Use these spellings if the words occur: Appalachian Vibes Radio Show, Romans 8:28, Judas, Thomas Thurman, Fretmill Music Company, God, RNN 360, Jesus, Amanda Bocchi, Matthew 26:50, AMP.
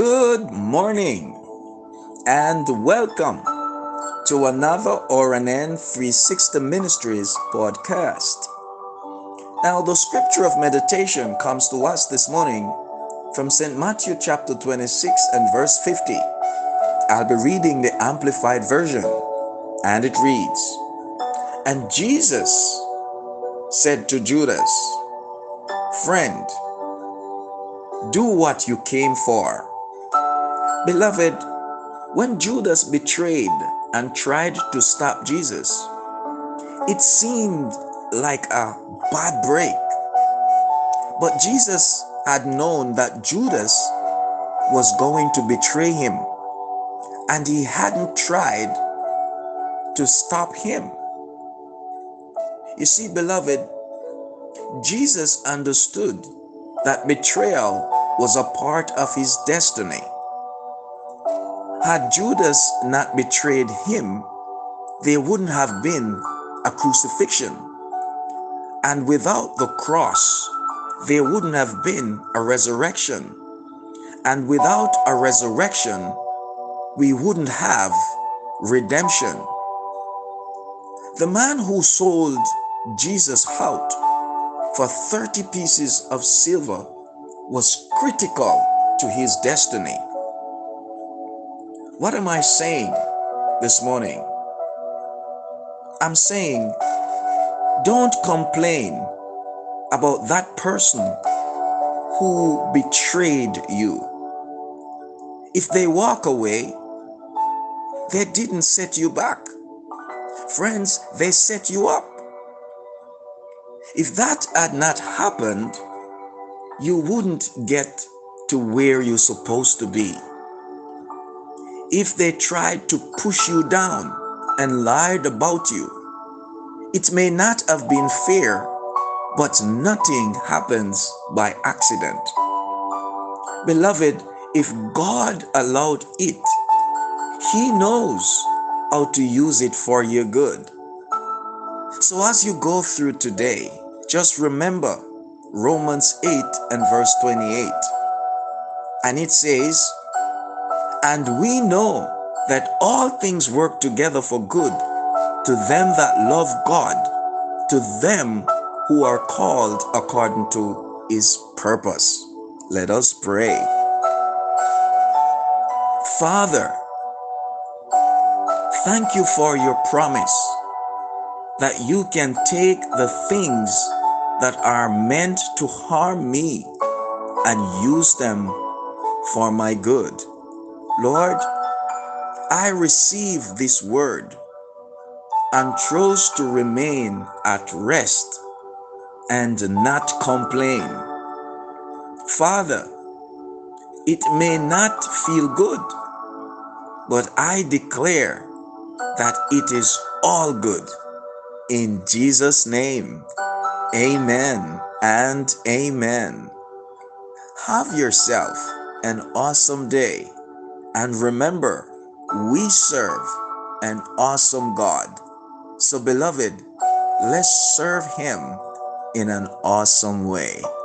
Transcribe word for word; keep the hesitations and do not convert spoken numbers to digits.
Good morning and welcome to another R N N three sixty Ministries podcast. Now, the scripture of meditation comes to us this morning from Saint Matthew chapter twenty-six and verse fifty. I'll be reading the Amplified Version, and it reads, "And Jesus said to Judas, 'Friend, do what you came for.'" Beloved, when Judas betrayed and tried to stop Jesus, it seemed like a bad break. But Jesus had known that Judas was going to betray him, and he hadn't tried to stop him. You see, beloved, Jesus understood that betrayal was a part of his destiny. Had Judas not betrayed him, there wouldn't have been a crucifixion. And without the cross, there wouldn't have been a resurrection. And without a resurrection, we wouldn't have redemption. The man who sold Jesus out for thirty pieces of silver was critical to his destiny. What am I saying this morning? I'm saying, don't complain about that person who betrayed you. If they walk away, they didn't set you back. Friends, they set you up. If that had not happened, you wouldn't get to where you're supposed to be. If they tried to push you down and lied about you, it may not have been fair, but nothing happens by accident. Beloved, if God allowed it, He knows how to use it for your good. So as you go through today, just remember Romans eight and verse twenty-eight. And it says, "And we know that all things work together for good to them that love God, to them who are called according to His purpose." Let us pray. Father, thank you for your promise that you can take the things that are meant to harm me and use them for my good. Lord, I receive this word and chose to remain at rest and not complain. Father, it may not feel good, but I declare that it is all good. In Jesus' name, amen and amen. Have yourself an awesome day. And remember, we serve an awesome God. So beloved, let's serve Him in an awesome way.